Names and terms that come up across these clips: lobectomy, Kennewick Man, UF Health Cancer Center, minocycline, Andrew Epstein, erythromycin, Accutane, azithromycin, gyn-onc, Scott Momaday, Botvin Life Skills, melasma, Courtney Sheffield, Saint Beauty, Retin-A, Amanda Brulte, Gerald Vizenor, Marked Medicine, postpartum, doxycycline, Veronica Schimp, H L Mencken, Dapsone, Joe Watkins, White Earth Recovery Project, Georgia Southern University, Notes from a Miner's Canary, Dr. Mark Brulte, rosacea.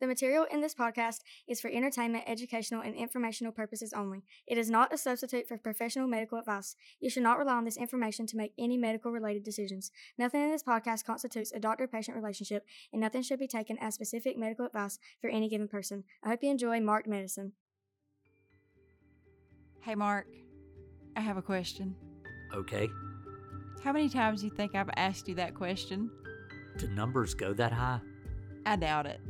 The material in this podcast is for entertainment, educational, and informational purposes only. It is not a substitute for professional medical advice. You should not rely on this information to make any medical-related decisions. Nothing in this podcast constitutes a doctor-patient relationship, and nothing should be taken as specific medical advice for any given person. I hope you enjoy Marked Medicine. Hey, Mark. I have a question. Okay. How many times do you think I've asked you that question? Do numbers go that high? I doubt it.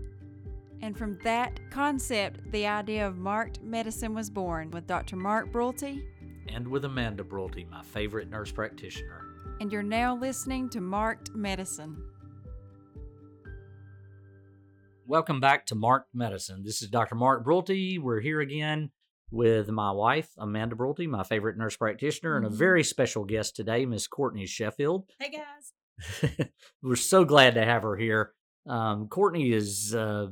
And from that concept, the idea of Marked Medicine was born with Dr. Mark Brulte. And with Amanda Brulte, my favorite nurse practitioner. And you're now listening to Marked Medicine. Welcome back to Marked Medicine. This is Dr. Mark Brulte. We're here again with my wife, Amanda Brulte, my favorite nurse practitioner, and a very special guest today, Miss Courtney Sheffield. Hey, guys. We're so glad to have her here. Courtney is... a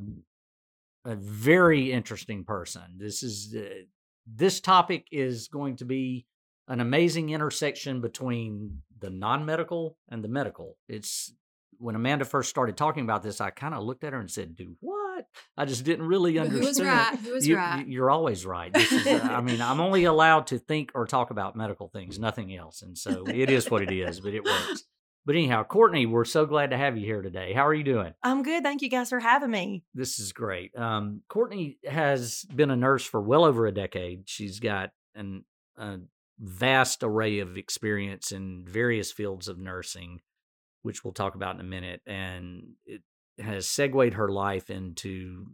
very interesting person. This topic is going to be an amazing intersection between the non-medical and the medical. It's when Amanda first started talking about this, I kind of looked at her and said, "Do what?" I just didn't really understand. Who was right? You're always right. This is, I mean, I'm only allowed to think or talk about medical things, nothing else, and so it is what it is. But it works. But anyhow, Courtney, we're so glad to have you here today. How are you doing? I'm good. Thank you guys for having me. This is great. Courtney has been a nurse for well over a decade. She's got a vast array of experience in various fields of nursing, which we'll talk about in a minute. And it has segued her life into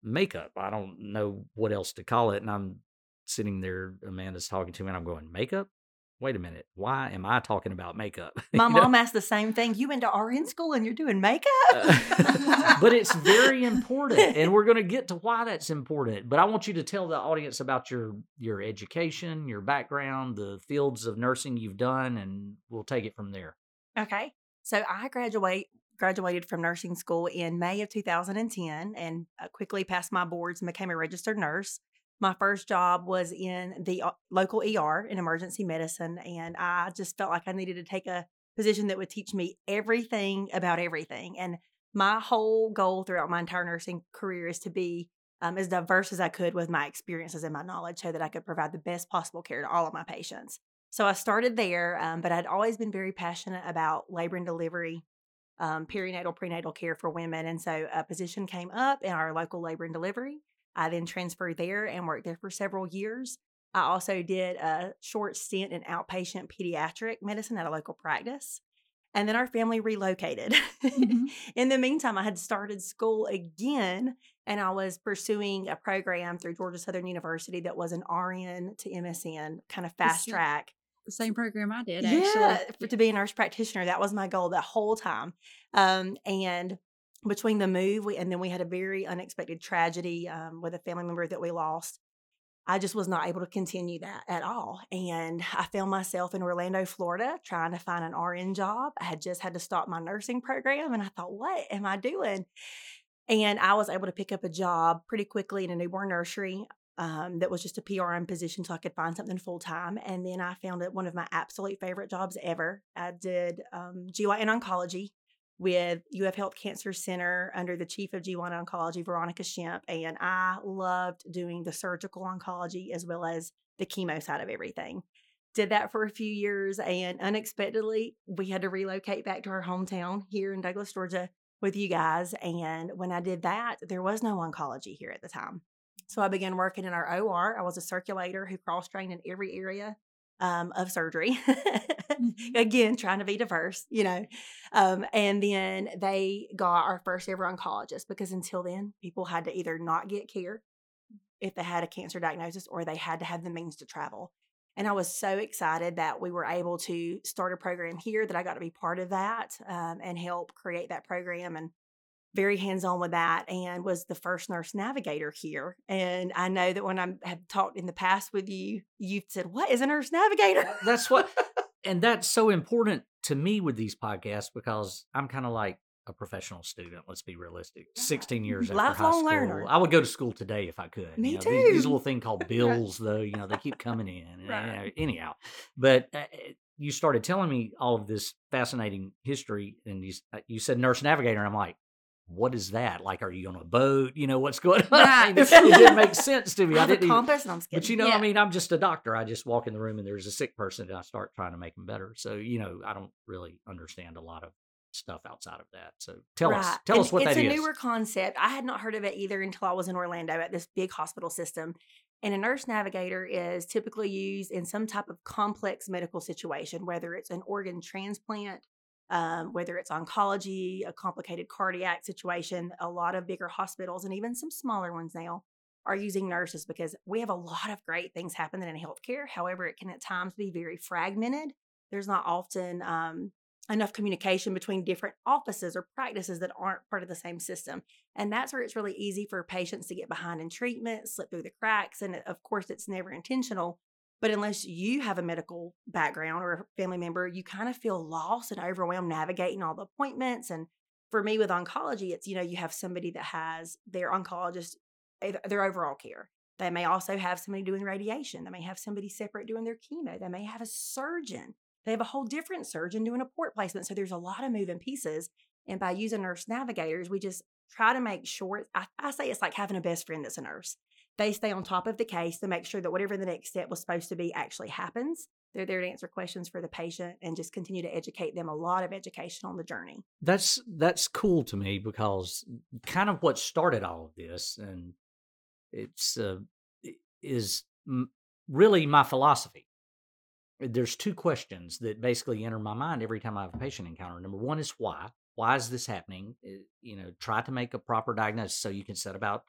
makeup. I don't know what else to call it. And I'm sitting there, Amanda's talking to me, and I'm going, makeup? Wait a minute, why am I talking about makeup? My mom asked the same thing. You into RN school and you're doing makeup? But it's very important, and we're going to get to why that's important. But I want you to tell the audience about your education, your background, the fields of nursing you've done, and we'll take it from there. Okay. So I graduated from nursing school in May of 2010 and quickly passed my boards and became a registered nurse. My first job was in the local ER in emergency medicine, and I just felt like I needed to take a position that would teach me everything about everything. And my whole goal throughout my entire nursing career is to be as diverse as I could with my experiences and my knowledge so that I could provide the best possible care to all of my patients. So I started there, but I'd always been very passionate about labor and delivery, perinatal, prenatal care for women. And so a position came up in our local labor and delivery. I then transferred there and worked there for several years. I also did a short stint in outpatient pediatric medicine at a local practice. And then our family relocated. Mm-hmm. In the meantime, I had started school again, and I was pursuing a program through Georgia Southern University that was an RN to MSN, kind of fast track. The same program I did, actually. Yeah, to be a nurse practitioner. That was my goal the whole time. And between the move and then we had a very unexpected tragedy with a family member that we lost, I just was not able to continue that at all. And I found myself in Orlando, Florida, trying to find an RN job. I had just had to stop my nursing program, and I thought, what am I doing? And I was able to pick up a job pretty quickly in a newborn nursery that was just a PRN position, so I could find something full-time. And then I found one of my absolute favorite jobs ever. I did GYN oncology with UF Health Cancer Center under the chief of GYN oncology, Veronica Schimp. And I loved doing the surgical oncology as well as the chemo side of everything. Did that for a few years, and unexpectedly, we had to relocate back to our hometown here in Douglas, Georgia with you guys. And when I did that, there was no oncology here at the time. So I began working in our OR. I was a circulator who cross-trained in every area of surgery. Again, trying to be diverse, you know. And then they got our first ever oncologist, because until then, people had to either not get care if they had a cancer diagnosis, or they had to have the means to travel. And I was so excited that we were able to start a program here, that I got to be part of that and help create that program, and very hands-on with that, and was the first nurse navigator here. And I know that when I have talked in the past with you, you've said, what is a nurse navigator? And that's so important to me with these podcasts, because I'm kind of like a professional student. Let's be realistic. 16 years after high school. Lifelong learner. I would go to school today if I could. Me too. These little thing called bills, though, you know, they keep coming in. Right. Anyhow, but you started telling me all of this fascinating history, and you said nurse navigator, and I'm like, what is that? Like, are you on a boat? You know, what's going on? Right. I mean, it didn't make sense to me. I didn't compass, even, but you know, yeah. I mean, I'm just a doctor. I just walk in the room and there's a sick person and I start trying to make them better. So, you know, I don't really understand a lot of stuff outside of that. So tell us what that is. It's a newer concept. I had not heard of it either until I was in Orlando at this big hospital system. And a nurse navigator is typically used in some type of complex medical situation, whether it's an organ transplant, whether it's oncology, a complicated cardiac situation. A lot of bigger hospitals and even some smaller ones now are using nurses because we have a lot of great things happening in healthcare. However, it can at times be very fragmented. There's not often enough communication between different offices or practices that aren't part of the same system. And that's where it's really easy for patients to get behind in treatment, slip through the cracks. And of course, it's never intentional. But unless you have a medical background or a family member, you kind of feel lost and overwhelmed navigating all the appointments. And for me with oncology, it's, you know, you have somebody that has their oncologist, their overall care. They may also have somebody doing radiation. They may have somebody separate doing their chemo. They may have a surgeon. They have a whole different surgeon doing a port placement. So there's a lot of moving pieces. And by using nurse navigators, we just try to make sure, I say it's like having a best friend that's a nurse. They stay on top of the case to make sure that whatever the next step was supposed to be actually happens. They're there to answer questions for the patient and just continue to educate them, a lot of education on the journey. That's cool to me because kind of what started all of this, and it's is really my philosophy. There's two questions that basically enter my mind every time I have a patient encounter. Number one is why? Why is this happening? You know, try to make a proper diagnosis so you can set about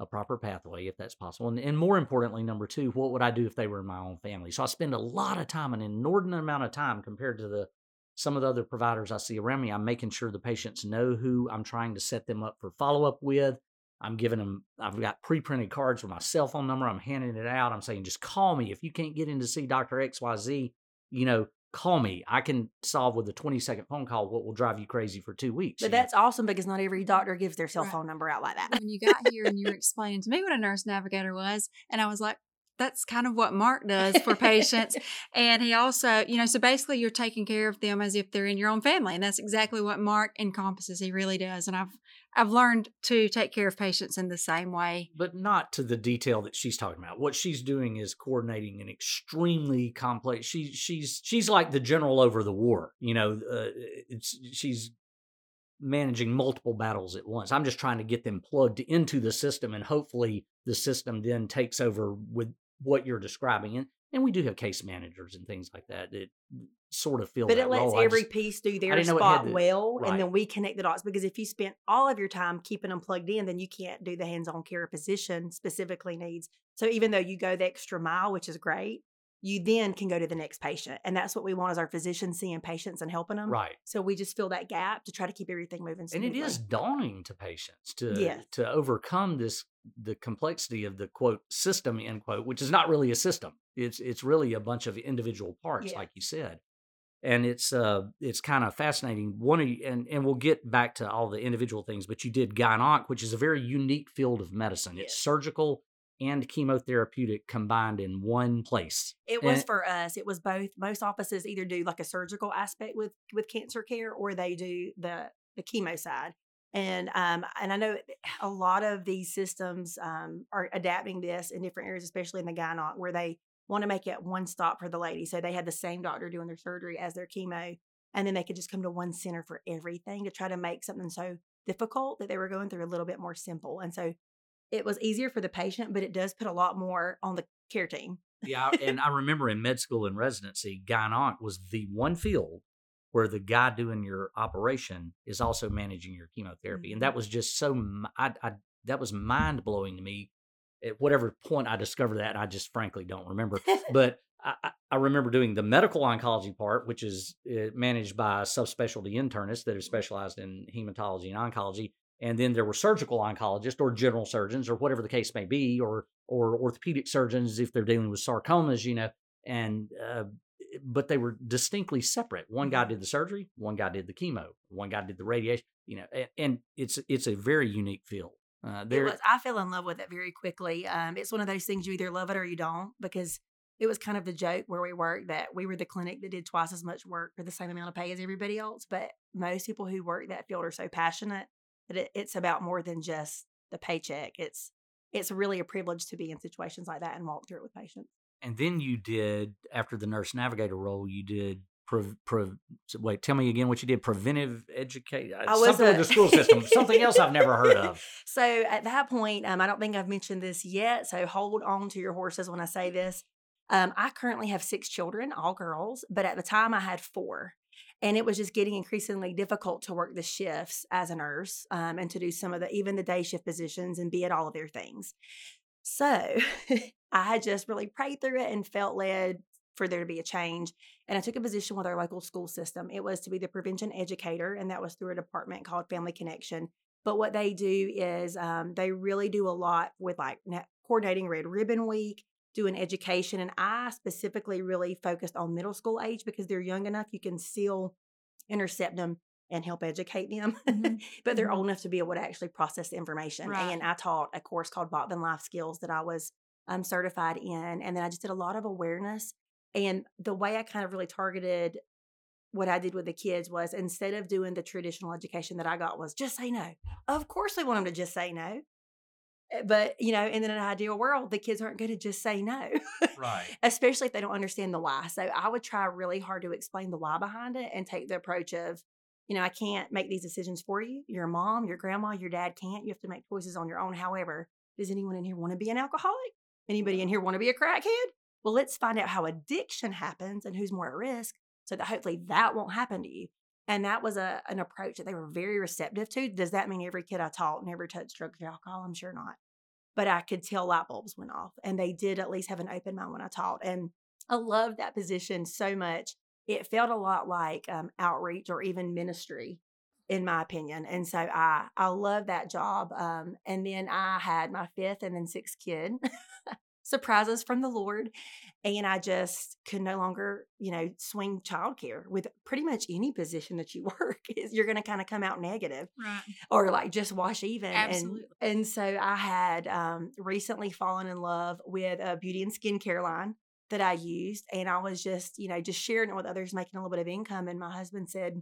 a proper pathway if that's possible. And more importantly, number two, what would I do if they were in my own family? So I spend a lot of time, an inordinate amount of time compared to some of the other providers I see around me. I'm making sure the patients know who I'm trying to set them up for follow-up with. I'm giving them, I've got pre-printed cards with my cell phone number. I'm handing it out. I'm saying, just call me. If you can't get in to see Dr. XYZ, you know, call me. I can solve with a 20-second phone call what will drive you crazy for 2 weeks. But that's awesome because not every doctor gives their cell phone number out like that. When you got here and you were explaining to me what a nurse navigator was, and I was like, that's kind of what Mark does for patients. And he also, you know, so basically you're taking care of them as if they're in your own family. And that's exactly what Mark encompasses. He really does. And I've learned to take care of patients in the same way. But not to the detail that she's talking about. What she's doing is coordinating an extremely complex, she's like the general over the war. You know, she's managing multiple battles at once. I'm just trying to get them plugged into the system, and hopefully the system then takes over with what you're describing. And we do have case managers and things like that that sort of feel that role. But it lets every piece do their spot well, and then we connect the dots. Because if you spent all of your time keeping them plugged in, then you can't do the hands-on care a physician specifically needs. So even though you go the extra mile, which is great, you then can go to the next patient. And that's what we want is our physicians seeing patients and helping them. Right. So we just fill that gap to try to keep everything moving smoothly. And it is daunting to patients to overcome the complexity of the, quote, system, end quote, which is not really a system. It's really a bunch of individual parts, like you said. And it's kind of fascinating. And we'll get back to all the individual things, but you did gyn-onc, which is a very unique field of medicine. Yes. It's surgical and chemotherapeutic combined in one place. It was for us. It was both. Most offices either do like a surgical aspect with cancer care, or they do the chemo side. And I know a lot of these systems are adapting this in different areas, especially in the gyn-onc, where they want to make it one stop for the lady. So they had the same doctor doing their surgery as their chemo, and then they could just come to one center for everything to try to make something so difficult that they were going through a little bit more simple. And so it was easier for the patient, but it does put a lot more on the care team. Yeah, and I remember in med school and residency, gyn-onc was the one field where the guy doing your operation is also managing your chemotherapy. Mm-hmm. And that was just that was mind-blowing to me. At whatever point I discovered that, I just frankly don't remember. But I remember doing the medical oncology part, which is managed by subspecialty internists that are specialized in hematology and oncology. And then there were surgical oncologists or general surgeons or whatever the case may be, or orthopedic surgeons if they're dealing with sarcomas, you know, and but they were distinctly separate. One guy did the surgery, one guy did the chemo, one guy did the radiation, you know, and it's a very unique field. I fell in love with it very quickly. It's one of those things you either love it or you don't, because it was kind of the joke where we worked that we were the clinic that did twice as much work for the same amount of pay as everybody else. But most people who work that field are so passionate that it's about more than just the paycheck. It's really a privilege to be in situations like that and walk through it with patients. And then you did, after the nurse navigator role, you did wait, tell me again what you did. Preventive education, something with the school system, something else I've never heard of. So at that point, I don't think I've mentioned this yet, so hold on to your horses when I say this. I currently have 6 children, all girls, but at the time I had 4. And it was just getting increasingly difficult to work the shifts as a nurse, and to do some of even the day shift positions and be at all of their things. So I had just really prayed through it and felt led for there to be a change. And I took a position with our local school system. It was to be the prevention educator, and that was through a department called Family Connection. But what they do is they really do a lot with like coordinating Red Ribbon Week, doing education. And I specifically really focused on middle school age because they're young enough. You can still intercept them and help educate them, mm-hmm. but they're old enough to be able to actually process the information. Right. And I taught a course called Botvin Life Skills that I was certified in. And then I just did a lot of awareness. And the way I kind of really targeted what I did with the kids was, instead of doing the traditional education that I got was just say no. Of course we want them to just say no. But, and in an ideal world, the kids aren't going to just say no, right? Especially if they don't understand the why. So I would try really hard to explain the why behind it and take the approach of, I can't make these decisions for you. Your mom, your grandma, your dad can't. You have to make choices on your own. However, does anyone in here want to be an alcoholic? Anybody in here want to be a crackhead? Well, let's find out how addiction happens and who's more at risk so that hopefully that won't happen to you. And that was an approach that they were very receptive to. Does that mean every kid I taught never touched drugs or alcohol? I'm sure not. But I could tell light bulbs went off, and they did at least have an open mind when I taught. And I loved that position so much. It felt a lot like outreach or even ministry, in my opinion. And so I loved that job. And then I had my 5th and then 6th kid. Surprises from the Lord. And I just could no longer, swing childcare with pretty much any position that you work. You're going to kind of come out negative, right? Or like just wash even. Absolutely. And so I had recently fallen in love with a beauty and skincare line that I used. And I was just, just sharing it with others, making a little bit of income. And my husband said,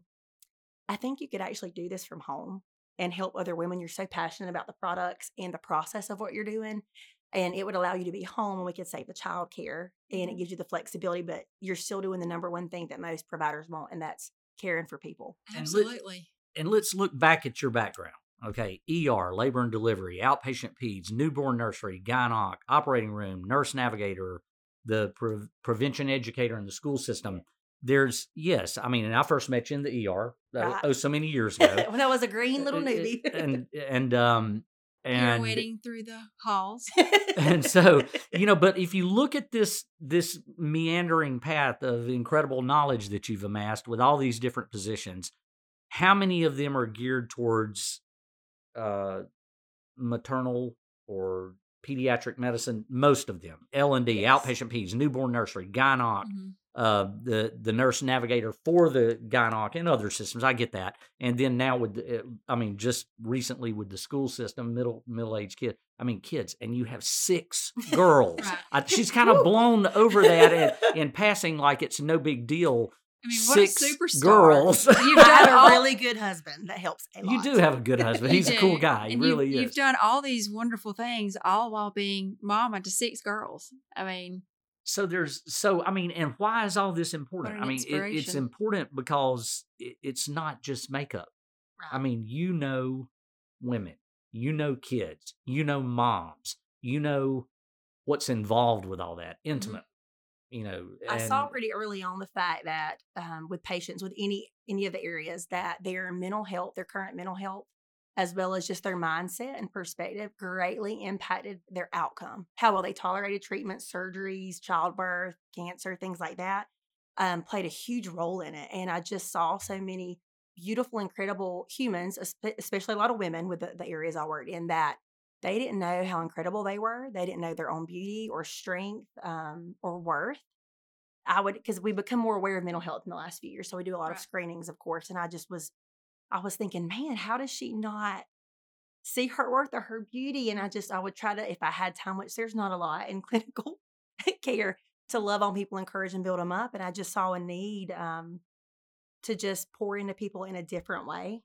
I think you could actually do this from home and help other women. You're so passionate about the products and the process of what you're doing. And it would allow you to be home, and we could save the childcare, and it gives you the flexibility, but you're still doing the number one thing that most providers want, and that's caring for people. Absolutely. And let's look back at your background. Okay, ER, labor and delivery, outpatient peds, newborn nursery, gynoc, operating room, nurse navigator, the prevention educator in the school system. There's, yes, and I first met you in the ER so many years ago. When I was a green little newbie. And you're wading through the halls. And so, but if you look at this meandering path of incredible knowledge that you've amassed with all these different positions, how many of them are geared towards maternal or pediatric medicine? Most of them. L&D, yes. Outpatient peds, newborn nursery, gynoc, mm-hmm. The nurse navigator for the gynoc and other systems. I get that. And then now with, just recently with the school system, middle-aged kids, kids, and you have 6 girls. Right. She's kind of blown over that in passing like it's no big deal. What 6 a superstar. Girls. You've got a really good husband that helps a lot. You do have a good husband. He's a cool guy. He really is. You've done all these wonderful things all while being mama to 6 girls. And why is all this important? It's important because it's not just makeup. Right. Women, kids, moms, what's involved with all that, intimate, mm-hmm. I saw pretty early on the fact that with patients, with any of the areas, that their mental health, their current mental health, as well as just their mindset and perspective greatly impacted their outcome, how well they tolerated treatment, surgeries, childbirth, cancer, things like that, played a huge role in it. And I just saw so many beautiful, incredible humans, especially a lot of women with the areas I worked in, that they didn't know how incredible they were. They didn't know their own beauty or strength or worth. Because we become more aware of mental health in the last few years. So we do a lot of screenings, of course. And I was thinking, man, how does she not see her worth or her beauty? And I would try to, if I had time, which there's not a lot in clinical care, to love on people, encourage and build them up. And I just saw a need to just pour into people in a different way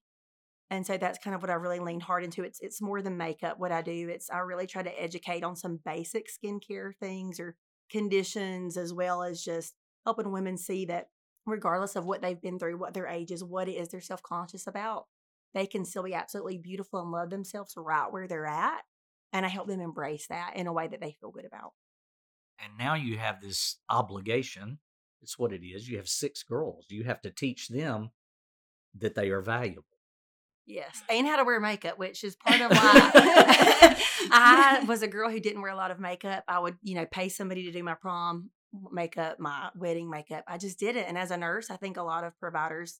And so that's kind of what I really leaned hard into. It's more than makeup, what I do. I really try to educate on some basic skincare things or conditions, as well as just helping women see that regardless of what they've been through, what their age is, what it is they're self-conscious about, they can still be absolutely beautiful and love themselves right where they're at. And I help them embrace that in a way that they feel good about. And now you have this obligation. It's what it is. You have 6 girls. You have to teach them that they are valuable. Yes. And how to wear makeup, which is part of why I was a girl who didn't wear a lot of makeup. I would, pay somebody to do my prom makeup, my wedding makeup. I just did it. And as a nurse, I think a lot of providers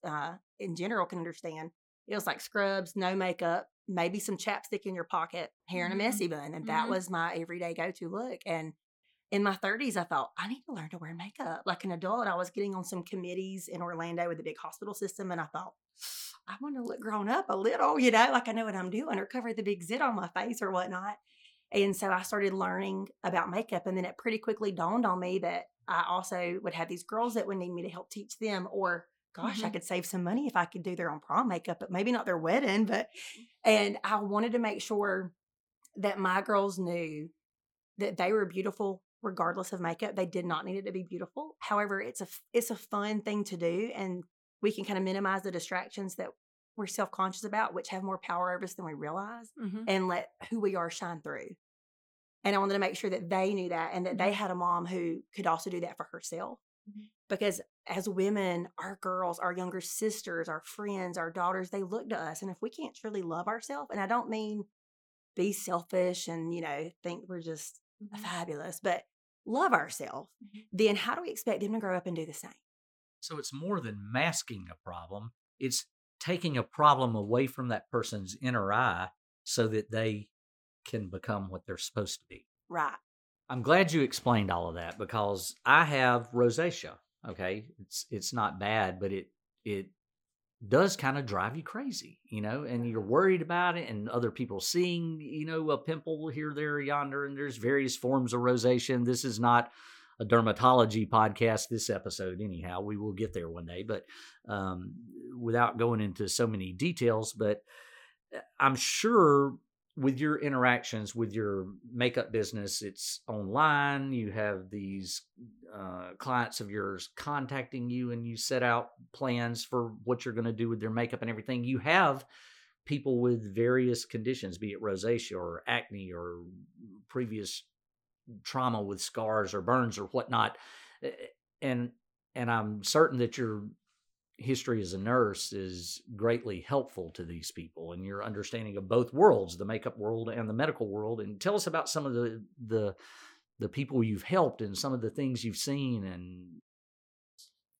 in general can understand. It was like scrubs, no makeup, maybe some chapstick in your pocket, hair in a messy bun. And that was my everyday go-to look. And in my 30s, I thought, I need to learn to wear makeup. Like an adult, I was getting on some committees in Orlando with a big hospital system. And I thought, I want to look grown up a little, like I know what I'm doing, or cover the big zit on my face or whatnot. And so I started learning about makeup. And then it pretty quickly dawned on me that I also would have these girls that would need me to help teach them, or I could save some money if I could do their own prom makeup, but maybe not their wedding. And I wanted to make sure that my girls knew that they were beautiful regardless of makeup. They did not need it to be beautiful. However, it's a fun thing to do, and we can kind of minimize the distractions that we're self-conscious about, which have more power over us than we realize, and let who we are shine through. And I wanted to make sure that they knew that, and that they had a mom who could also do that for herself. Because as women, our girls, our younger sisters, our friends, our daughters, they look to us. And if we can't truly love ourselves, and I don't mean be selfish and, think we're just fabulous, but love ourselves, then how do we expect them to grow up and do the same? So it's more than masking a problem. It's taking a problem away from that person's inner eye so that they can become what they're supposed to be. Right. I'm glad you explained all of that, because I have rosacea. Okay. It's not bad, but it does kind of drive you crazy, and you're worried about it, and other people seeing, a pimple here, there, yonder, and there's various forms of rosacea. And this is not a dermatology podcast, this episode, anyhow. We will get there one day, but without going into so many details, but I'm sure with your interactions with your makeup business, it's online, you have these clients of yours contacting you, and you set out plans for what you're going to do with their makeup and everything. You have people with various conditions, be it rosacea or acne or previous trauma with scars or burns or whatnot. And I'm certain that your history as a nurse is greatly helpful to these people and your understanding of both worlds, the makeup world and the medical world. And tell us about some of the people you've helped and some of the things you've seen and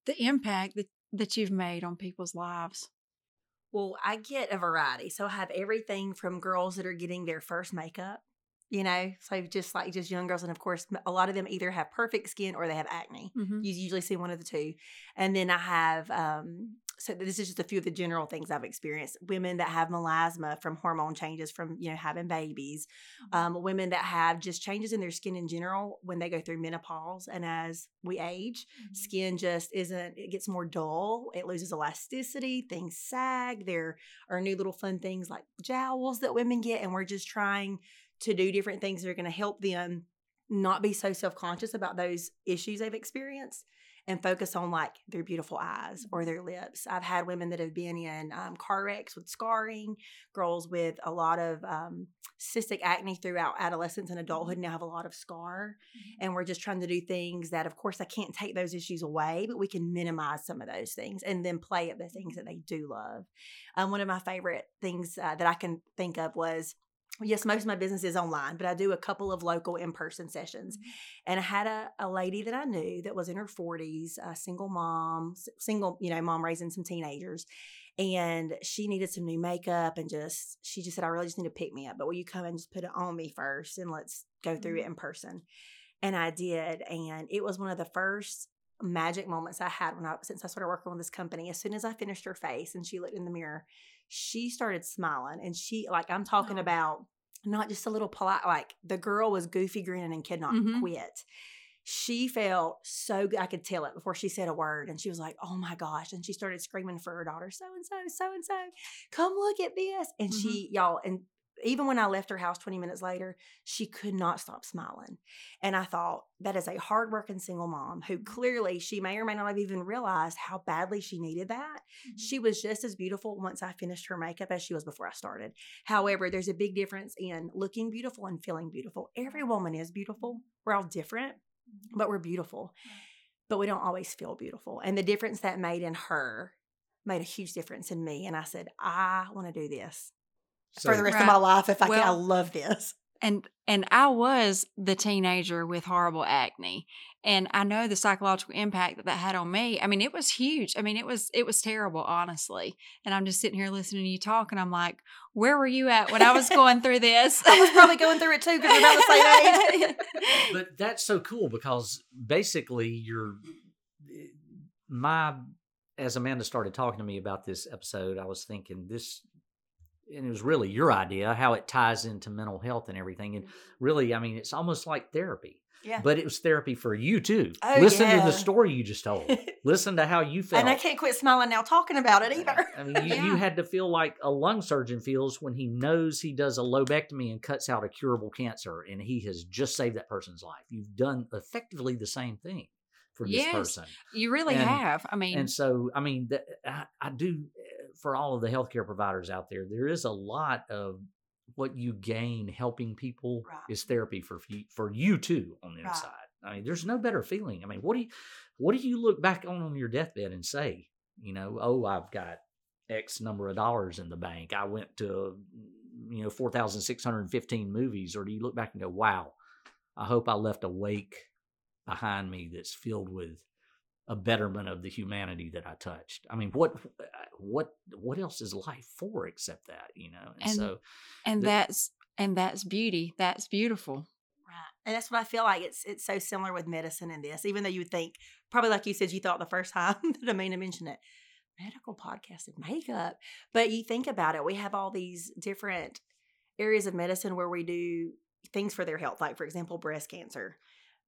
the impact that you've made on people's lives. Well, I get a variety. So I have everything from girls that are getting their first makeup, so just young girls. And of course, a lot of them either have perfect skin or they have acne. You usually see one of the two. And then I have, so this is just a few of the general things I've experienced. Women that have melasma from hormone changes from, having babies. Women that have just changes in their skin in general when they go through menopause. And as we age, skin just it gets more dull. It loses elasticity. Things sag. There are new little fun things like jowls that women get. And we're just trying to do different things that are going to help them not be so self-conscious about those issues they've experienced and focus on like their beautiful eyes or their lips. I've had women that have been in car wrecks with scarring, girls with a lot of cystic acne throughout adolescence and adulthood now have a lot of scar. And we're just trying to do things that, of course, I can't take those issues away, but we can minimize some of those things and then play at the things that they do love. One of my favorite things that I can think of was, yes, most of my business is online, but I do a couple of local in-person sessions. And I had a lady that I knew that was in her 40s, a single mom, mom raising some teenagers. And she needed some new makeup and she just said, I really just need to pick me up, but will you come and just put it on me first and let's go through it in person. And I did. And it was one of the first magic moments I had since I started working with this company. As soon as I finished her face and she looked in the mirror, she started smiling, and I'm talking about not just a little polite, like the girl was goofy grinning and could not quit. She felt so good. I could tell it before she said a word. And she was like, oh my gosh. And she started screaming for her daughter, so-and-so, so-and-so, come look at this. And mm-hmm. Even when I left her house 20 minutes later, she could not stop smiling. And I thought, that is a hardworking single mom who clearly she may or may not have even realized how badly she needed that. Mm-hmm. She was just as beautiful once I finished her makeup as she was before I started. However, there's a big difference in looking beautiful and feeling beautiful. Every woman is beautiful. We're all different, mm-hmm. but we're beautiful. Yeah. But we don't always feel beautiful. And the difference that made in her made a huge difference in me. And I said, I want to do this. So, for the rest of my life, if I can, I love this. And I was the teenager with horrible acne, and I know the psychological impact that had on me. I mean, it was huge. I mean, it was terrible, honestly. And I'm just sitting here listening to you talk, and I'm like, where were you at when I was going through this? I was probably going through it too because we're about the same age. But that's so cool because basically, as Amanda started talking to me about this episode, I was thinking this. And it was really your idea, how it ties into mental health and everything. And really, I mean, it's almost like therapy. Yeah. But it was therapy for you, too. Oh, listen to the story you just told. Listen to how you felt. And I can't quit smiling now talking about it either. I mean, you had to feel like a lung surgeon feels when he knows he does a lobectomy and cuts out a curable cancer, and he has just saved that person's life. You've done effectively the same thing for this person. You really have. I mean. And so, I mean, I do... For all of the healthcare providers out there, there is a lot of what you gain helping people is therapy for you too on the inside. I mean, there's no better feeling. I mean, what do you look back on your deathbed and say, you know, oh, I've got X number of dollars in the bank. I went to, 4,615 movies. Or do you look back and go, wow, I hope I left a wake behind me that's filled with a betterment of the humanity that I touched. I mean, what else is life for except that, And that's beauty. That's beautiful. Right. And that's what I feel like. It's so similar with medicine in this, even though you would think, probably like you said, you thought the first time that Amanda mentioned it, medical podcast and makeup. But you think about it, we have all these different areas of medicine where we do things for their health, like for example, breast cancer.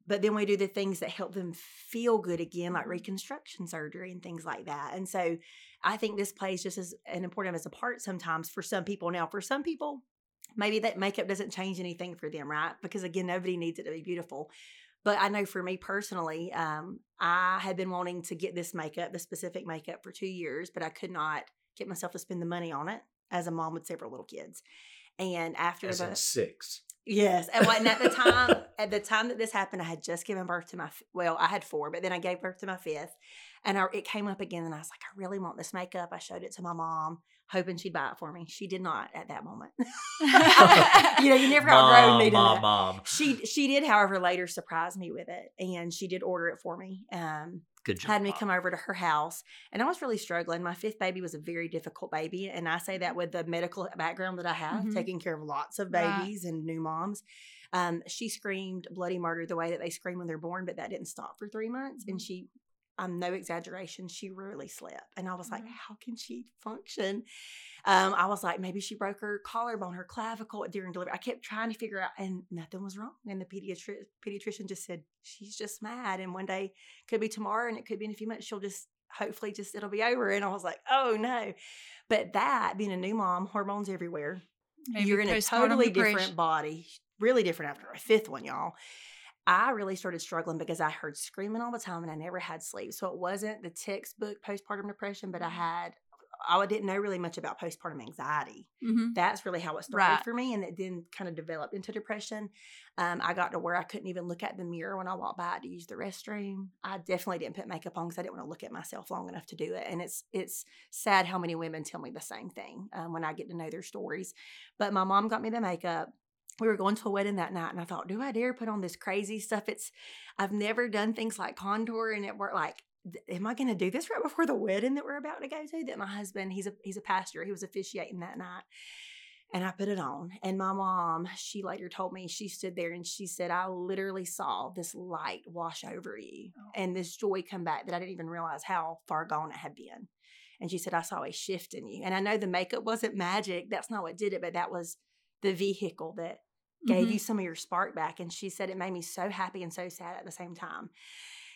But then we do the things that help them feel good again, like reconstruction surgery and things like that. And so I think this plays just as important as a part sometimes for some people. Now, for some people, maybe that makeup doesn't change anything for them, right? Because, again, nobody needs it to be beautiful. But I know for me personally, I had been wanting to get this specific makeup for 2 years, but I could not get myself to spend the money on it as a mom with several little kids. And after that, six. Yes. And at the time that this happened, I had just given birth to I had four, but then I gave birth to my fifth, and it came up again. And I was like, I really want this makeup. I showed it to my mom, hoping she'd buy it for me. She did not at that moment. You never outgrow needing that. Mom. She did, however, later surprise me with it. And she did order it for me. Good job. Had me come over to her house, and I was really struggling. My fifth baby was a very difficult baby, and I say that with the medical background that I have, mm-hmm. taking care of lots of babies and new moms. She screamed bloody murder the way that they scream when they're born, but that didn't stop for 3 months, mm-hmm. and she, no exaggeration, she rarely slept. And I was like, how can she function? I was like, maybe she broke her collarbone, her clavicle during delivery. I kept trying to figure out, and nothing was wrong. And the pediatrician just said, she's just mad. And one day, could be tomorrow, and it could be in a few months, she'll just hopefully just it'll be over. And I was like, oh no. But that, being a new mom, hormones everywhere, maybe you're in a totally different body, really different after a fifth one, y'all. I really started struggling because I heard screaming all the time and I never had sleep. So it wasn't the textbook postpartum depression, but I didn't know really much about postpartum anxiety. Mm-hmm. That's really how it started for me. And it then kind of developed into depression. I got to where I couldn't even look at the mirror when I walked by to use the restroom. I definitely didn't put makeup on because I didn't want to look at myself long enough to do it. And it's sad how many women tell me the same thing when I get to know their stories. But my mom got me the makeup. We were going to a wedding that night, and I thought, do I dare put on this crazy stuff? I've never done things like contour, and it worked like, am I going to do this right before the wedding that we're about to go to? That my husband, he's a pastor. He was officiating that night, and I put it on. And my mom, she later told me, she stood there, and she said, I literally saw this light wash over you and this joy come back that I didn't even realize how far gone it had been. And she said, I saw a shift in you. And I know the makeup wasn't magic. That's not what did it, but that was the vehicle that gave you some of your spark back. And she said it made me so happy and so sad at the same time,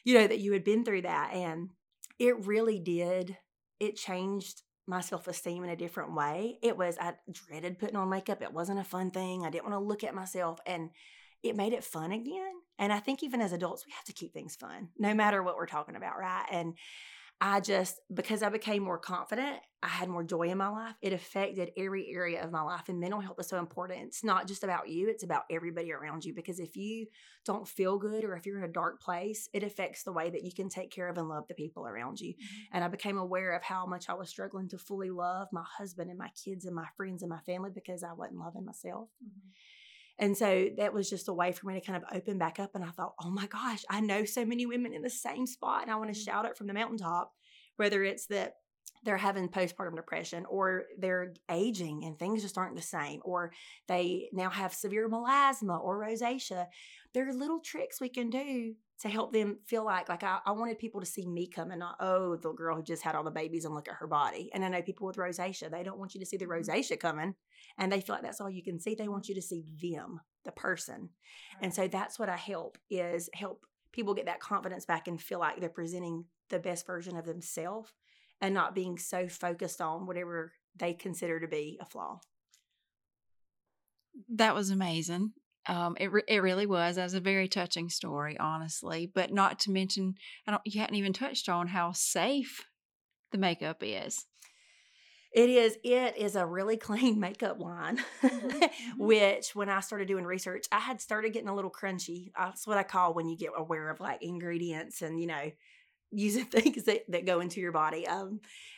you know, that you had been through that. And it really did. It changed my self-esteem in a different way. I dreaded putting on makeup. It wasn't a fun thing. I didn't want to look at myself, and it made it fun again. And I think even as adults, we have to keep things fun, no matter what we're talking about, right? And because I became more confident, I had more joy in my life. It affected every area of my life. And mental health is so important. It's not just about you. It's about everybody around you. Because if you don't feel good, or if you're in a dark place, it affects the way that you can take care of and love the people around you. And I became aware of how much I was struggling to fully love my husband and my kids and my friends and my family, because I wasn't loving myself. And so that was just a way for me to kind of open back up. And I thought, oh my gosh, I know so many women in the same spot. And I want to shout it from the mountaintop, whether it's that they're having postpartum depression, or they're aging and things just aren't the same, or they now have severe melasma or rosacea. There are little tricks we can do to help them feel like I wanted people to see me come and not, oh, the girl who just had all the babies and look at her body. And I know people with rosacea, they don't want you to see the rosacea coming, and they feel like that's all you can see. They want you to see them, the person. And so that's what I help people get that confidence back and feel like they're presenting the best version of themselves and not being so focused on whatever they consider to be a flaw. That was amazing. It really was. That was a very touching story, honestly. But not to mention, you hadn't even touched on how safe the makeup is. It is a really clean makeup line, which when I started doing research, I had started getting a little crunchy. That's what I call when you get aware of like ingredients and, you know, using things that go into your body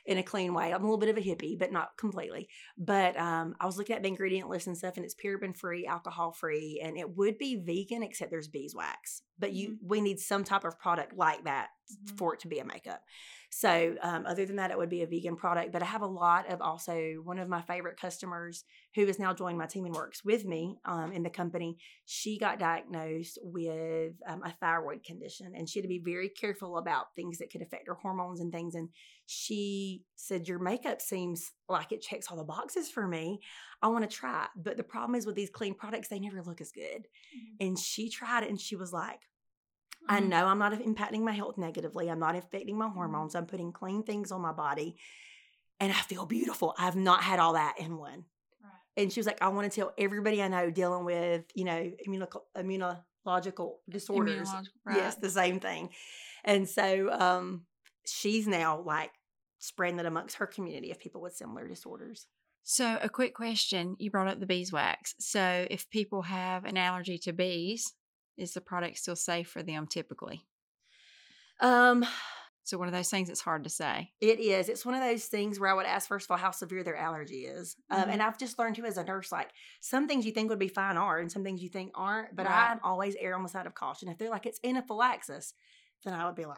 in a clean way. I'm a little bit of a hippie, but not completely. But I was looking at the ingredient list and stuff, and it's paraben-free, alcohol-free, and it would be vegan except there's beeswax. But we need some type of product like that for it to be a makeup. So other than that, it would be a vegan product. But I have a lot of one of my favorite customers who has now joined my team and works with me in the company. She got diagnosed with a thyroid condition, and she had to be very careful about things that could affect her hormones and things. And she said, your makeup seems like it checks all the boxes for me. I want to try it. But the problem is with these clean products, they never look as good. And she tried it, and she was like, I know I'm not impacting my health negatively. I'm not affecting my hormones. I'm putting clean things on my body, and I feel beautiful. I've not had all that in one. Right. And she was like, I want to tell everybody I know dealing with, you know, immunological disorders. Right. Yes, the same thing. And so she's now like spreading it amongst her community of people with similar disorders. So a quick question. You brought up the beeswax. So if people have an allergy to bees, is the product still safe for them typically? So one of those things that's hard to say. It is. It's one of those things where I would ask, first of all, how severe their allergy is. And I've just learned, too, as a nurse, like some things you think would be fine are, and some things you think aren't. But right. I always err on the side of caution. If they're like, it's anaphylaxis, then I would be like,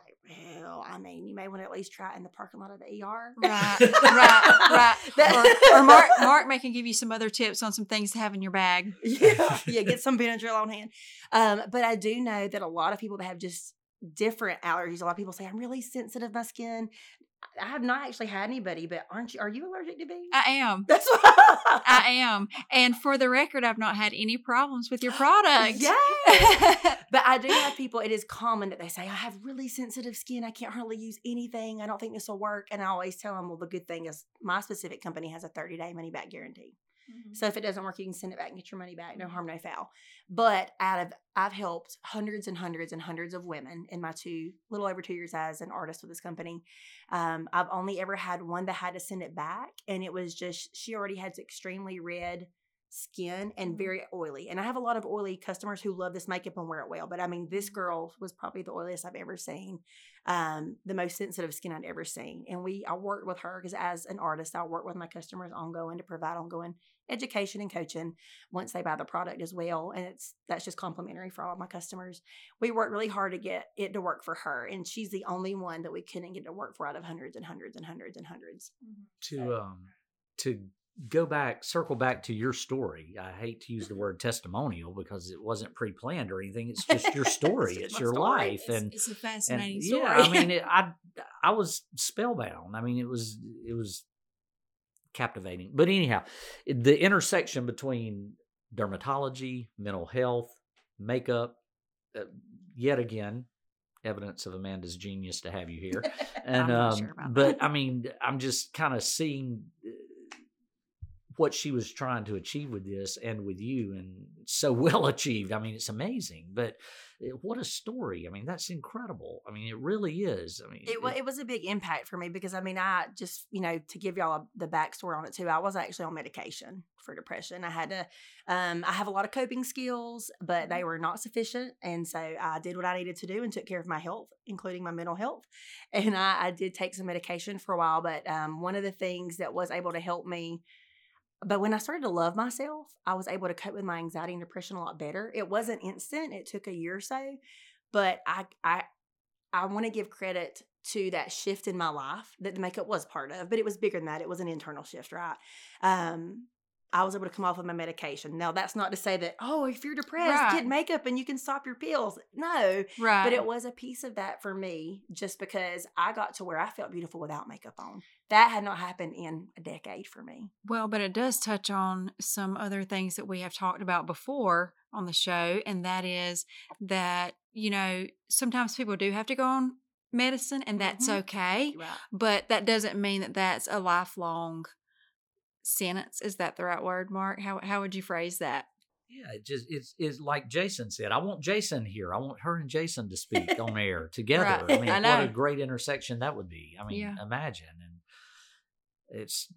well, I mean, you may want to at least try it in the parking lot of the ER. Right, right. Or Mark may can give you some other tips on some things to have in your bag. Yeah, get some Benadryl on hand. But I do know that a lot of people that have just different allergies, a lot of people say, I'm really sensitive to my skin. I have not actually had anybody, but are you allergic to bees? I am. That's what I am. And for the record, I've not had any problems with your product. Yes. But I do have people, it is common that they say, I have really sensitive skin. I can't hardly use anything. I don't think this will work. And I always tell them, well, the good thing is my specific company has a 30-day money-back guarantee. So if it doesn't work, you can send it back and get your money back. No harm, no foul. But I've helped hundreds and hundreds and hundreds of women in my little over 2 years as an artist with this company. I've only ever had one that had to send it back. And it was just, she already had extremely red skin and very oily. And I have a lot of oily customers who love this makeup and wear it well. But I mean, this girl was probably the oiliest I've ever seen, the most sensitive skin I'd ever seen. And I worked with her because as an artist, I work with my customers ongoing to provide ongoing education and coaching once they buy the product as well. And that's just complimentary for all of my customers. We worked really hard to get it to work for her. And she's the only one that we couldn't get to work for out of hundreds and hundreds and hundreds and hundreds. To circle back to your story. I hate to use the word testimonial because it wasn't pre-planned or anything. It's just your story. It's your story. Life. It's a fascinating story. Yeah, I mean, I was spellbound. I mean, it was captivating. But anyhow, the intersection between dermatology, mental health, makeup. Yet again, evidence of Amanda's genius to have you here. And I mean, I'm just kind of seeing what she was trying to achieve with this and with you, and so well achieved. I mean, it's amazing, but what a story. I mean, that's incredible. I mean, it really is. I mean, it was a big impact for me because, I mean, I just, you know, to give y'all the backstory on it too, I was actually on medication for depression. I had to, I have a lot of coping skills, but they were not sufficient. And so I did what I needed to do and took care of my health, including my mental health. And I did take some medication for a while, but one of the things that was able to help me. But when I started to love myself, I was able to cope with my anxiety and depression a lot better. It wasn't instant. It took a year or so. But I want to give credit to that shift in my life that the makeup was part of. But it was bigger than that. It was an internal shift, right? I was able to come off of my medication. Now, that's not to say that, oh, if you're depressed, right, get makeup and you can stop your pills. No. Right. But it was a piece of that for me just because I got to where I felt beautiful without makeup on. That had not happened in a decade for me. Well, but it does touch on some other things that we have talked about before on the show, and that is that, you know, sometimes people do have to go on medicine, and that's okay. Right. But that doesn't mean that that's a lifelong sentence. Is that the right word, Mark? How would you phrase that? Yeah, it just it's like Jason said. I want Jason here. I want her and Jason to speak on air together. Right. I mean, what a great intersection that would be. I mean, imagine. And it's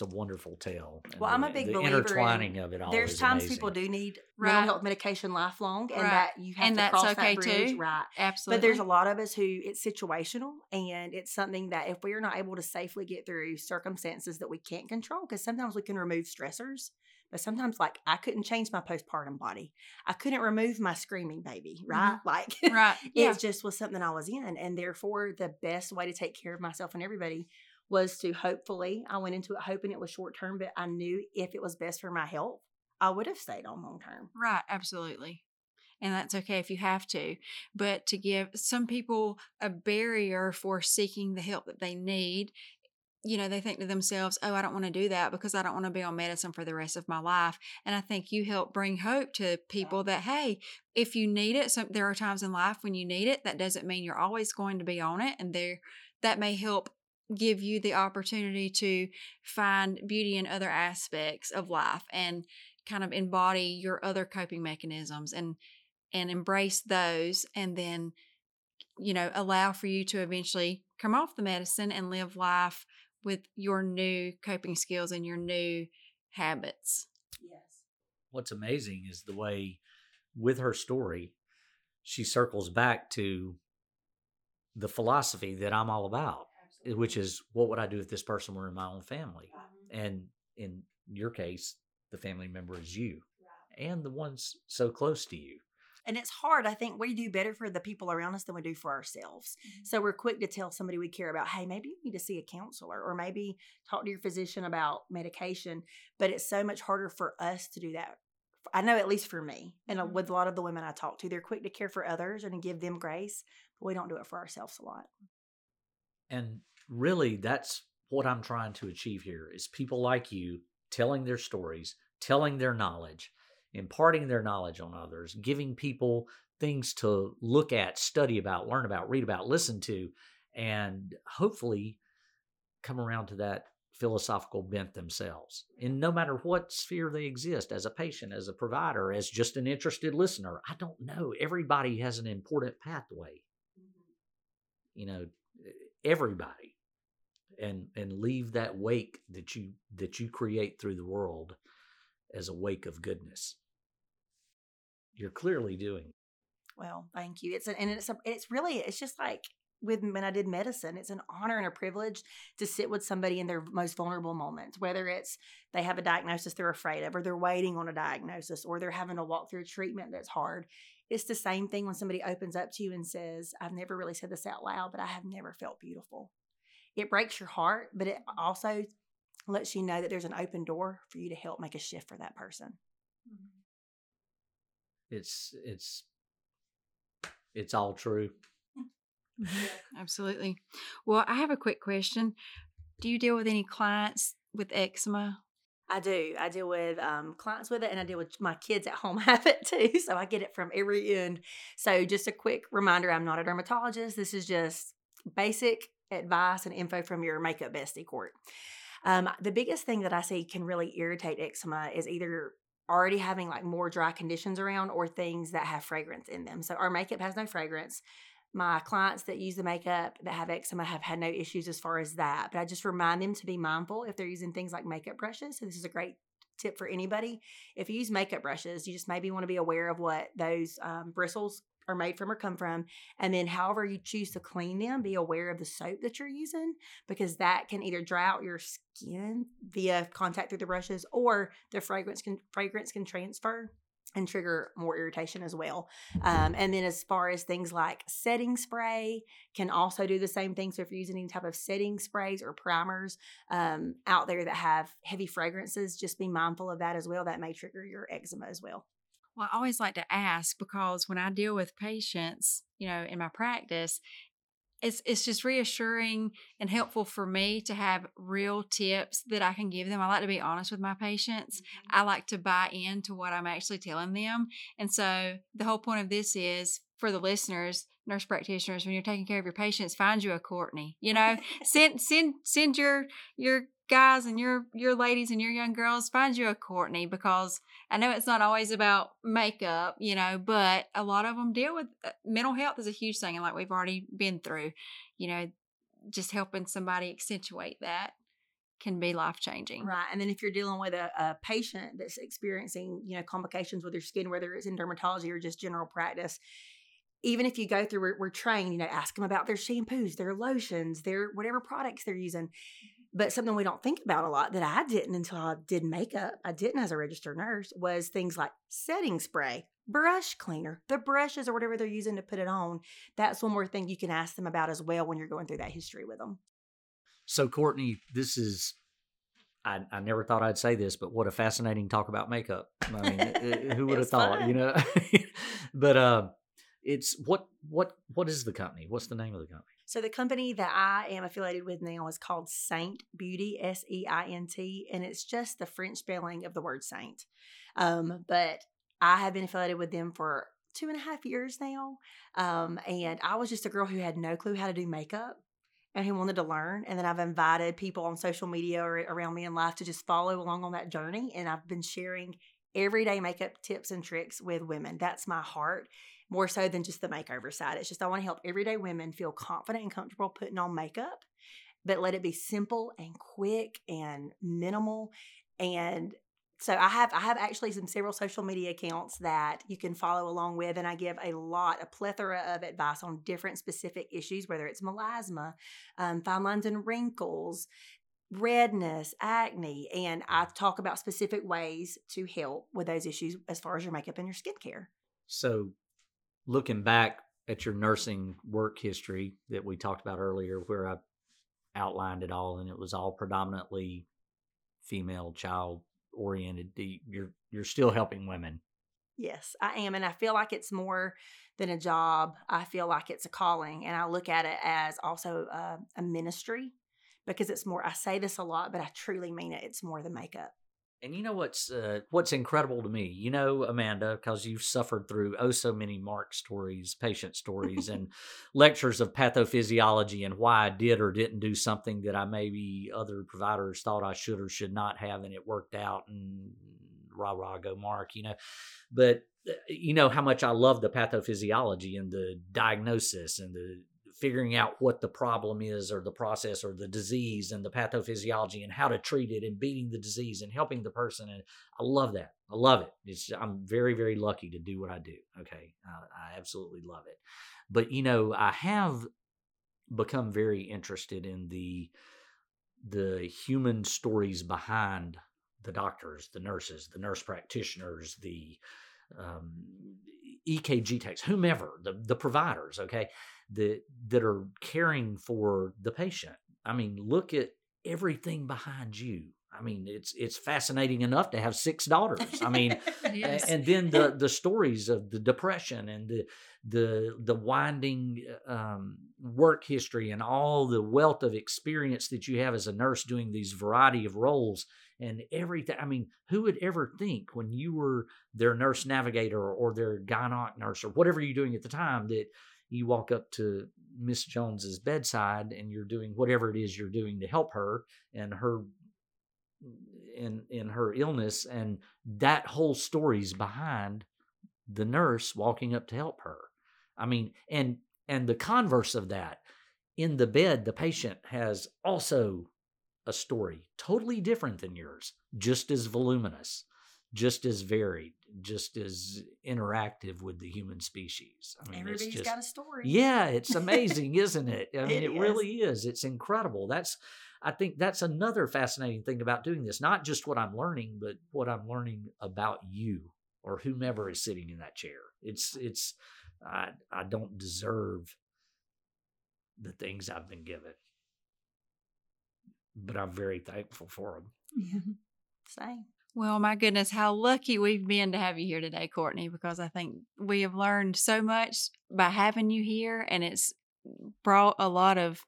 a wonderful tale. Well, I'm a big believer. The intertwining of it all. There's times amazing. People do need mental health medication lifelong, and that you have to cross that bridge, too. Right? Absolutely. But there's a lot of us who it's situational, and it's something that if we are not able to safely get through circumstances that we can't control, because sometimes we can remove stressors. But sometimes, like, I couldn't change my postpartum body. I couldn't remove my screaming baby, right? Mm-hmm. Like, right. It just was something I was in. And therefore, the best way to take care of myself and everybody was to hopefully, I went into it hoping it was short term, but I knew if it was best for my health, I would have stayed on long term. Right. Absolutely. And that's okay if you have to. But to give some people a barrier for seeking the help that they need, you know, they think to themselves, oh, I don't want to do that because I don't want to be on medicine for the rest of my life. And I think you help bring hope to people that, hey, if you need it, so there are times in life when you need it, that doesn't mean you're always going to be on it. And that may help give you the opportunity to find beauty in other aspects of life and kind of embody your other coping mechanisms and embrace those, and then, you know, allow for you to eventually come off the medicine and live life with your new coping skills and your new habits. Yes. What's amazing is the way, with her story, she circles back to the philosophy that I'm all about, absolutely, which is what would I do if this person were in my own family? Mm-hmm. And in your case, the family member is you and the ones so close to you. And it's hard. I think we do better for the people around us than we do for ourselves. Mm-hmm. So we're quick to tell somebody we care about, hey, maybe you need to see a counselor, or maybe talk to your physician about medication. But it's so much harder for us to do that. I know, at least for me, and mm-hmm. with a lot of the women I talk to, they're quick to care for others and to give them grace, but we don't do it for ourselves a lot. And really, that's what I'm trying to achieve here is people like you telling their stories, telling their knowledge, imparting their knowledge on others, giving people things to look at, study about, learn about, read about, listen to, and hopefully come around to that philosophical bent themselves. And no matter what sphere they exist, as a patient, as a provider, as just an interested listener, I don't know. Everybody has an important pathway. You know, everybody. And leave that wake that you create through the world as a wake of goodness. You're clearly doing. Well, thank you. It's just like when I did medicine, it's an honor and a privilege to sit with somebody in their most vulnerable moments, whether it's they have a diagnosis they're afraid of, or they're waiting on a diagnosis, or they're having to walk through treatment that's hard. It's the same thing when somebody opens up to you and says, I've never really said this out loud, but I have never felt beautiful. It breaks your heart, but it also lets you know that there's an open door for you to help make a shift for that person. It's all true. Absolutely. Well, I have a quick question. Do you deal with any clients with eczema? I do. I deal with clients with it, and I deal with my kids at home have it too. So I get it from every end. So just a quick reminder, I'm not a dermatologist. This is just basic advice and info from your makeup bestie, Court. The biggest thing that I see can really irritate eczema is either already having like more dry conditions around or things that have fragrance in them. So our makeup has no fragrance. My clients that use the makeup that have eczema have had no issues as far as that. But I just remind them to be mindful if they're using things like makeup brushes. So this is a great tip for anybody. If you use makeup brushes, you just maybe want to be aware of what those bristles are made from or come from. And then however you choose to clean them, be aware of the soap that you're using, because that can either dry out your skin via contact through the brushes, or the fragrance can transfer and trigger more irritation as well. And then as far as things like setting spray can also do the same thing. So if you're using any type of setting sprays or primers out there that have heavy fragrances, just be mindful of that as well. That may trigger your eczema as well. Well, I always like to ask, because when I deal with patients, you know, in my practice, it's just reassuring and helpful for me to have real tips that I can give them. I like to be honest with my patients. I like to buy into what I'm actually telling them. And so the whole point of this is for the listeners, nurse practitioners, when you're taking care of your patients, find you a Courtney, you know, send your guys and your ladies and your young girls, find you a Courtney, because I know it's not always about makeup, you know, but a lot of them deal with mental health is a huge thing. And like we've already been through, you know, just helping somebody accentuate that can be life-changing. Right. And then if you're dealing with a patient that's experiencing, you know, complications with their skin, whether it's in dermatology or just general practice, even if you go through, we're trained, you know, ask them about their shampoos, their lotions, their whatever products they're using. But something we don't think about a lot, that I didn't until I did makeup, I didn't as a registered nurse, was things like setting spray, brush cleaner, the brushes or whatever they're using to put it on. That's one more thing you can ask them about as well when you're going through that history with them. So Courtney, this is, I never thought I'd say this, but what a fascinating talk about makeup. I mean, who would have thought, fun. You know? But it's what is the company? What's the name of the company? So the company that I am affiliated with now is called Saint Beauty, S-E-I-N-T, and it's just the French spelling of the word saint. But I have been affiliated with them for 2.5 years now, and I was just a girl who had no clue how to do makeup and who wanted to learn. And then I've invited people on social media or around me in life to just follow along on that journey, and I've been sharing everyday makeup tips and tricks with women. That's my heart. More so than just the makeover side. It's just I want to help everyday women feel confident and comfortable putting on makeup, but let it be simple and quick and minimal. And so I have actually some several social media accounts that you can follow along with, and I give a plethora of advice on different specific issues, whether it's melasma, fine lines and wrinkles, redness, acne, and I talk about specific ways to help with those issues as far as your makeup and your skincare. So looking back at your nursing work history that we talked about earlier, where I outlined it all, and it was all predominantly female, child-oriented, you're still helping women. Yes, I am. And I feel like it's more than a job. I feel like it's a calling. And I look at it as also a ministry, because it's more, I say this a lot, but I truly mean it. It's more than makeup. And you know what's incredible to me, you know, Amanda, because you've suffered through so many Mark stories, patient stories, and lectures of pathophysiology and why I did or didn't do something that I maybe other providers thought I should or should not have, and it worked out, and rah, go Mark, you know. But you know how much I love the pathophysiology and the diagnosis and the figuring out what the problem is or the process or the disease and the pathophysiology and how to treat it and beating the disease and helping the person. And I love that. I love it. I'm very, very lucky to do what I do. Okay. I absolutely love it. But, you know, I have become very interested in the human stories behind the doctors, the nurses, the nurse practitioners, the EKG techs, whomever, the providers, okay, that are caring for the patient. I mean, look at everything behind you. I mean, it's fascinating enough to have 6 daughters. I mean, yes. And then the stories of the depression and the winding work history and all the wealth of experience that you have as a nurse doing these variety of roles. and everything. I mean, who would ever think when you were their nurse navigator or their gynoc nurse or whatever you're doing at the time that you walk up to Miss Jones's bedside and you're doing whatever it is you're doing to help her and her in her illness, and that whole story's behind the nurse walking up to help her. I mean, and the converse of that, in the bed, the patient has also a story totally different than yours, just as voluminous, just as varied, just as interactive with the human species. I mean, everybody's got a story. Yeah, it's amazing, isn't it? I mean, it really is. It's incredible. I think that's another fascinating thing about doing this, not just what I'm learning, but what I'm learning about you or whomever is sitting in that chair. It's I don't deserve the things I've been given, but I'm very thankful for them. Yeah, same. Well, my goodness, how lucky we've been to have you here today, Courtney, because I think we have learned so much by having you here, and it's brought a lot of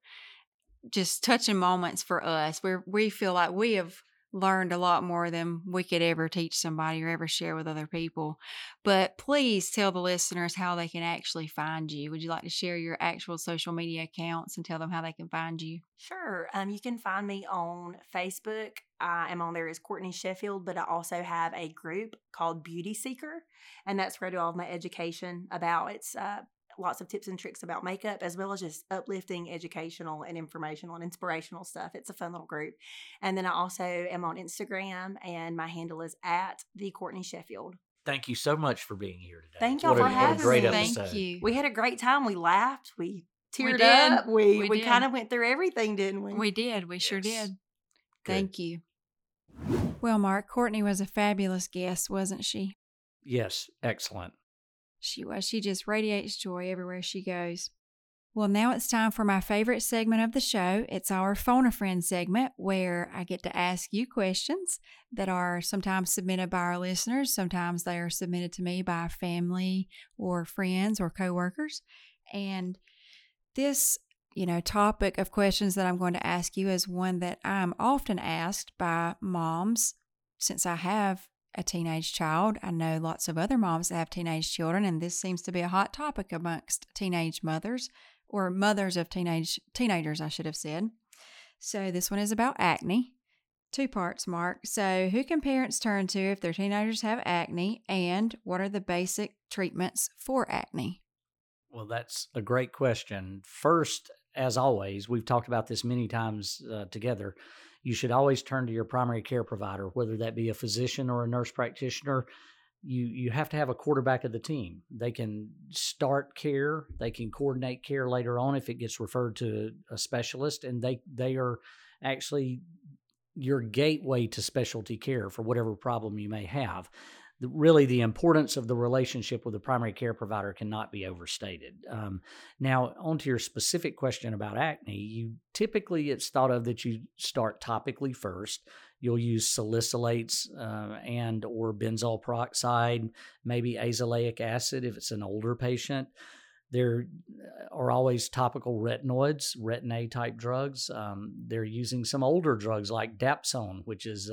just touching moments for us where we feel like we have learned a lot more than we could ever teach somebody or ever share with other people. But please tell the listeners how they can actually find you. Would you like to share your actual social media accounts and tell them how they can find you? Sure. You can find me on Facebook. I am on there as Courtney Sheffield, but I also have a group called Beauty Seeker, and that's where I do all of my education about lots of tips and tricks about makeup, as well as just uplifting educational and informational and inspirational stuff. It's a fun little group. And then I also am on Instagram, and my handle is @TheCourtneySheffield. Thank you so much for being here today. Thank y'all for having me. What a great episode. Thank you. We had a great time. We laughed. We teared up. We kind of went through everything, didn't we? We did. We sure did. Good. Thank you. Well, Mark, Courtney was a fabulous guest, wasn't she? Yes. Excellent. She was. She just radiates joy everywhere she goes. Well, now it's time for my favorite segment of the show. It's our Phone a Friend segment, where I get to ask you questions that are sometimes submitted by our listeners. Sometimes they are submitted to me by family or friends or coworkers. And this, topic of questions that I'm going to ask you is one that I'm often asked by moms. Since I have a teenage child, I know lots of other moms that have teenage children, and this seems to be a hot topic amongst teenage mothers, or mothers of teenagers, I should have said. So this one is about acne. Two parts, Mark. So who can parents turn to if their teenagers have acne, and what are the basic treatments for acne? Well, that's a great question. First, as always, we've talked about this many times together. You should always turn to your primary care provider, whether that be a physician or a nurse practitioner. You have to have a quarterback of the team. They can start care. They can coordinate care later on if it gets referred to a specialist, and they are actually your gateway to specialty care for whatever problem you may have. Really, the importance of the relationship with the primary care provider cannot be overstated. Now, onto your specific question about acne, typically it's thought of that you start topically first. You'll use salicylates and or benzoyl peroxide, maybe azelaic acid if it's an older patient. There are always topical retinoids, Retin-A-type drugs. They're using some older drugs like Dapsone, which is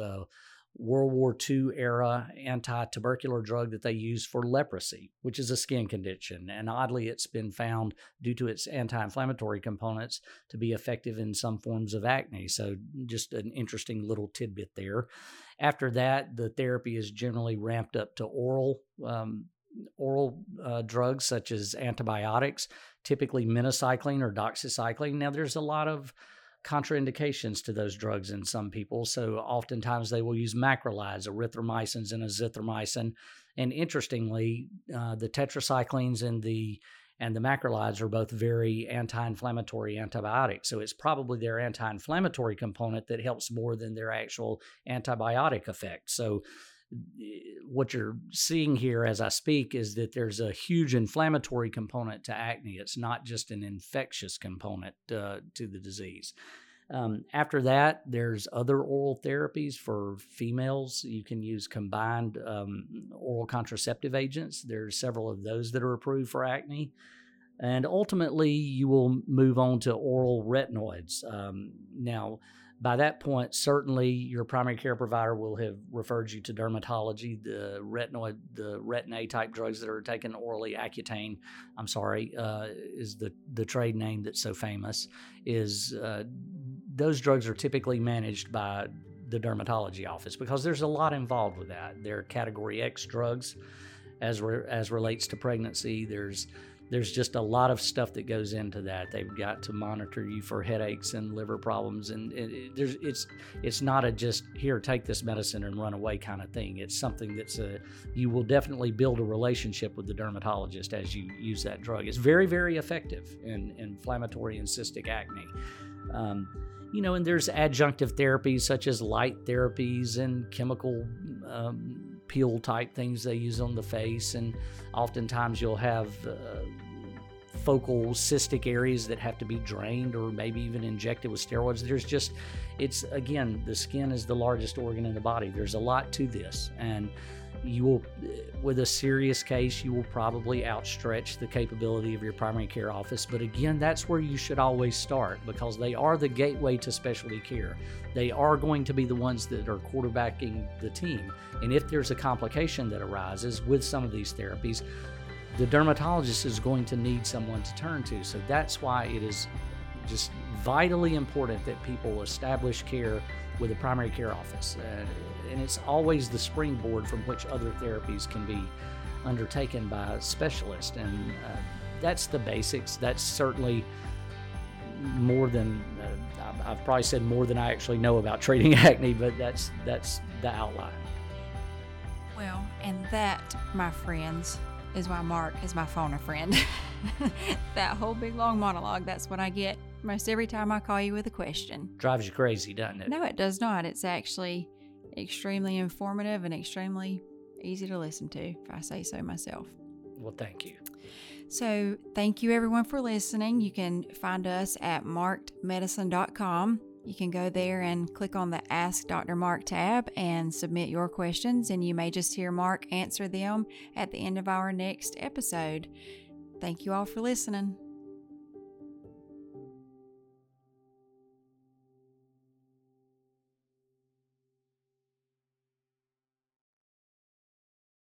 World War II era anti-tubercular drug that they use for leprosy, which is a skin condition. And oddly, it's been found, due to its anti-inflammatory components, to be effective in some forms of acne. So just an interesting little tidbit there. After that, the therapy is generally ramped up to oral drugs such as antibiotics, typically minocycline or doxycycline. Now, there's a lot of contraindications to those drugs in some people. So oftentimes they will use macrolides, erythromycins and azithromycin. And interestingly, the tetracyclines and the macrolides are both very anti-inflammatory antibiotics. So it's probably their anti-inflammatory component that helps more than their actual antibiotic effect. So what you're seeing here as I speak is that there's a huge inflammatory component to acne. It's not just an infectious component to the disease. After that, there's other oral therapies for females. You can use combined oral contraceptive agents. There's several of those that are approved for acne. And ultimately, you will move on to oral retinoids. Now, By that point, certainly your primary care provider will have referred you to dermatology, the Retin-A type drugs that are taken orally. Accutane, is the trade name that's so famous. Those drugs are typically managed by the dermatology office because there's a lot involved with that. They're Category X drugs as relates to pregnancy. There's just a lot of stuff that goes into that. They've got to monitor you for headaches and liver problems, and it's not a just here take this medicine and run away kind of thing. It's something that's you will definitely build a relationship with the dermatologist as you use that drug. It's very, very effective in inflammatory and cystic acne. And there's adjunctive therapies such as light therapies and chemical peel type things they use on the face, and oftentimes you'll have focal cystic areas that have to be drained or maybe even injected with steroids. The skin is the largest organ in the body. There's a lot to this, and you will, with a serious case, you will probably outstretch the capability of your primary care office. But again, that's where you should always start, because they are the gateway to specialty care. They are going to be the ones that are quarterbacking the team. And if there's a complication that arises with some of these therapies, the dermatologist is going to need someone to turn to. So that's why it is just vitally important that people establish care with a primary care office. And it's always the springboard from which other therapies can be undertaken by a specialist. And that's the basics. That's certainly more than, I've probably said more than I actually know about treating acne, but that's the outline. Well, and that, my friends, is why Mark is my fauna friend. That whole big long monologue, that's what I get most every time I call you with a question. Drives you crazy, doesn't it? No, it does not. It's actually extremely informative and extremely easy to listen to, if I say so myself. Well, thank you. So thank you, everyone, for listening. You can find us at markedmedicine.com. You can go there and click on the Ask Dr. Mark tab and submit your questions, and you may just hear Mark answer them at the end of our next episode. Thank you all for listening.